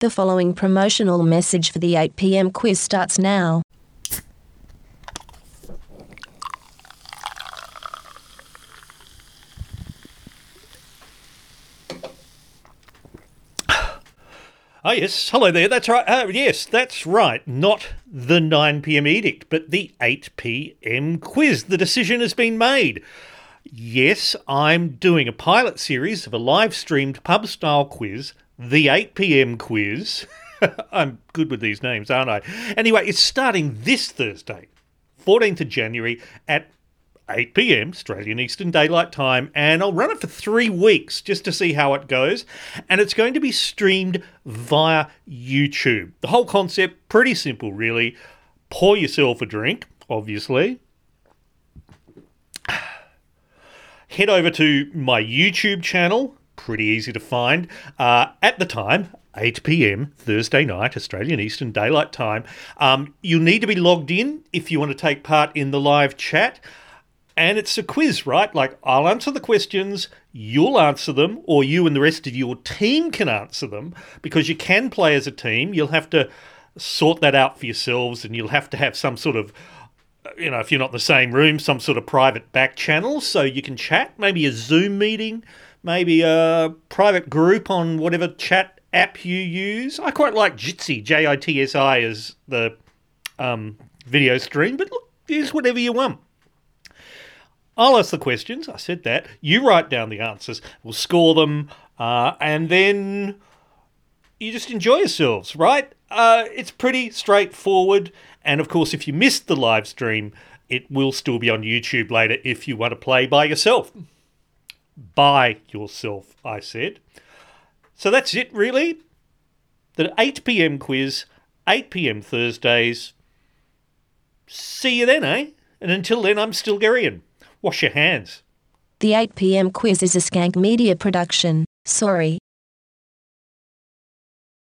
The following promotional message for the 8pm quiz starts now. Oh yes, hello there, that's right, yes, that's right, not the 9pm edict, but the 8pm quiz. The decision has been made. Yes, I'm doing a pilot series of a live-streamed pub-style quiz, The 8pm Quiz. I'm good with these names, aren't I? Anyway, it's starting this Thursday, 14th of January at 8pm, Australian Eastern Daylight Time, and I'll run it for 3 weeks just to see how it goes, and it's going to be streamed via YouTube. The whole concept, pretty simple really. Pour yourself a drink, obviously. Head over to my YouTube channel, pretty easy to find, at the time, 8pm, Thursday night, Australian Eastern Daylight Time. You'll need to be logged in if you want to take part in the live chat. And it's a quiz, right? Like, I'll answer the questions, you'll answer them, or you and the rest of your team can answer them, because you can play as a team. You'll have to sort that out for yourselves, and you'll have to have some sort of, you know, if you're not in the same room, some sort of private back channel so you can chat, maybe a Zoom meeting, maybe a private group on whatever chat app you use. I quite like Jitsi, Jitsi as the video stream, but look, use whatever you want. I'll ask the questions, I said that. You write down the answers, we'll score them, and then you just enjoy yourselves, right? It's pretty straightforward, and of course if you missed the live stream, it will still be on YouTube later if you want to play by yourself. By yourself, I said. So that's it really. The 8pm quiz, 8pm Thursdays. See you then, eh? And until then, I'm Stilgherrian. Wash your hands. The 8pm quiz is a Skank Media production. Sorry.